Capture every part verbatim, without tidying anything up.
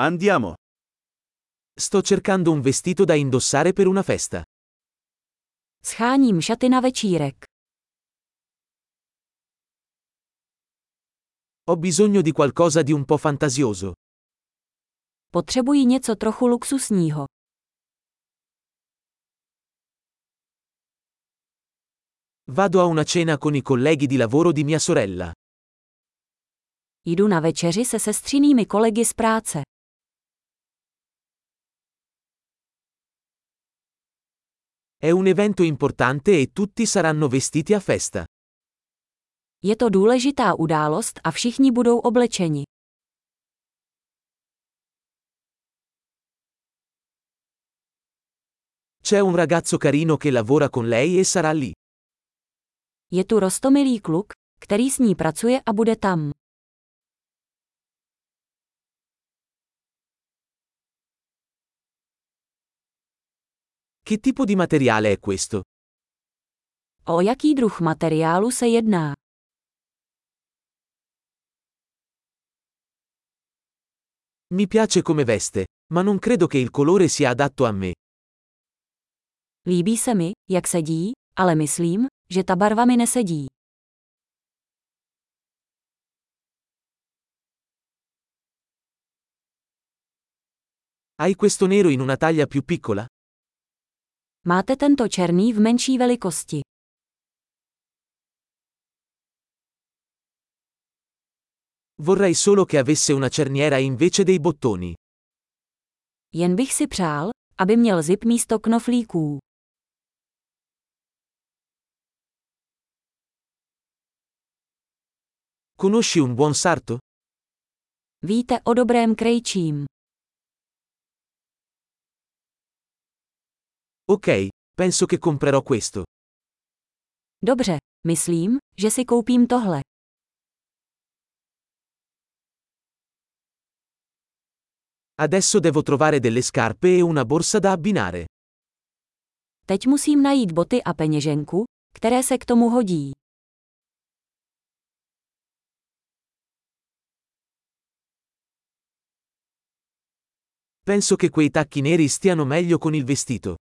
Andiamo. Sto cercando un vestito da indossare per una festa. Sháním šaty na večírek. Ho bisogno di qualcosa di un po' fantasioso. Potřebuji něco trochu luxusního. Vado a una cena con i colleghi di lavoro di mia sorella. Jdu na večeři se sestřinými kolegy z práce. È un evento importante e tutti saranno vestiti a festa. Je to důležitá událost a všichni budou oblečeni. C'è un ragazzo carino che lavora con lei e sarà lì. Je tu roztomilý kluk, který s ní pracuje a bude tam. Che tipo di materiale è questo? O jaký druh materiálu se jedná? Mi piace come veste, ma non credo che il colore sia adatto a me. Líbí se mi, jak sedí, ale myslím, že ta barva mi nesedí. Hai questo nero in una taglia più piccola? Máte tento černý v menší velikosti. Vorrei solo che avesse una cerniera invece dei bottoni. Jen bych si přál, aby měl zip místo knoflíků. Conosci un buon sarto? Víte o dobrém krejčím. Ok, penso che comprerò questo. Dobře, myslím, že si koupím tohle. Adesso devo trovare delle scarpe e una borsa da abbinare. Teď musím najít boty a peněženku, které se k tomu hodí. Penso che quei tacchi neri stiano meglio con il vestito.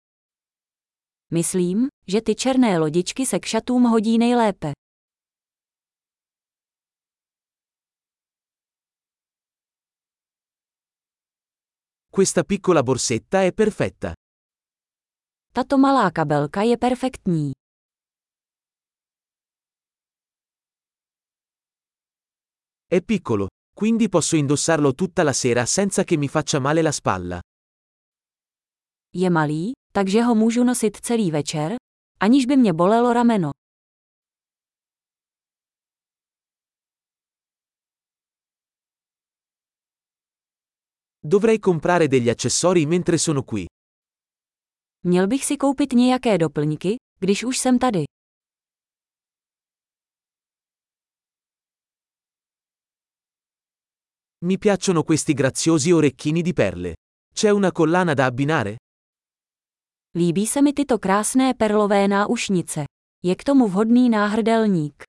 Myslím, že ty černé lodičky se k šatům hodí nejlépe. Questa piccola borsetta è perfetta. Tato malá kabelka je perfektní. È piccolo, quindi posso indossarlo tutta la sera senza che mi faccia male la spalla. Je malý, takže ho můžu nosit celý večer, aniž by mě bolelo rameno. Dovrei comprare degli accessori mentre sono qui. Měl bych si koupit nějaké doplňky, když už jsem tady. Mi piacciono questi graziosi orecchini di perle. C'è una collana da abbinare? Líbí se mi tyto krásné perlové náušnice. Je k tomu vhodný náhrdelník.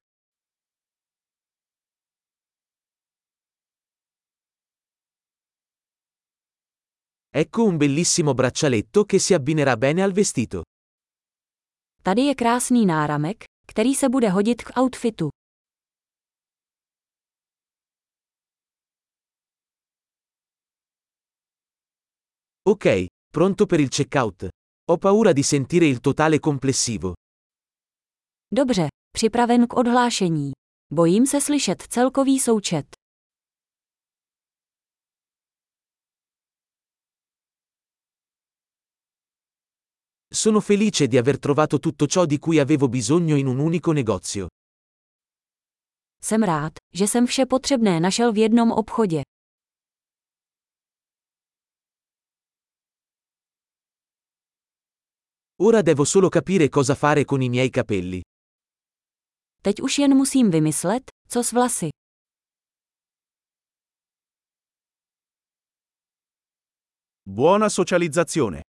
Ecco un bellissimo braccialetto che si abbinerà bene al vestito. Tady je krásný náramek, který se bude hodit k outfitu. Ok, pronto per il checkout. Ho paura di sentire il totale complessivo. Dobře, připraven k odhlášení. Bojím se slyšet celkový součet. Sono felice di aver trovato tutto ciò di cui avevo bisogno in un unico negozio. Jsem rád, že jsem vše potřebné našel v jednom obchodě. Ora devo solo capire cosa fare con i miei capelli. Teď už jen musím vymyslet, co s vlasy. Buona socializzazione.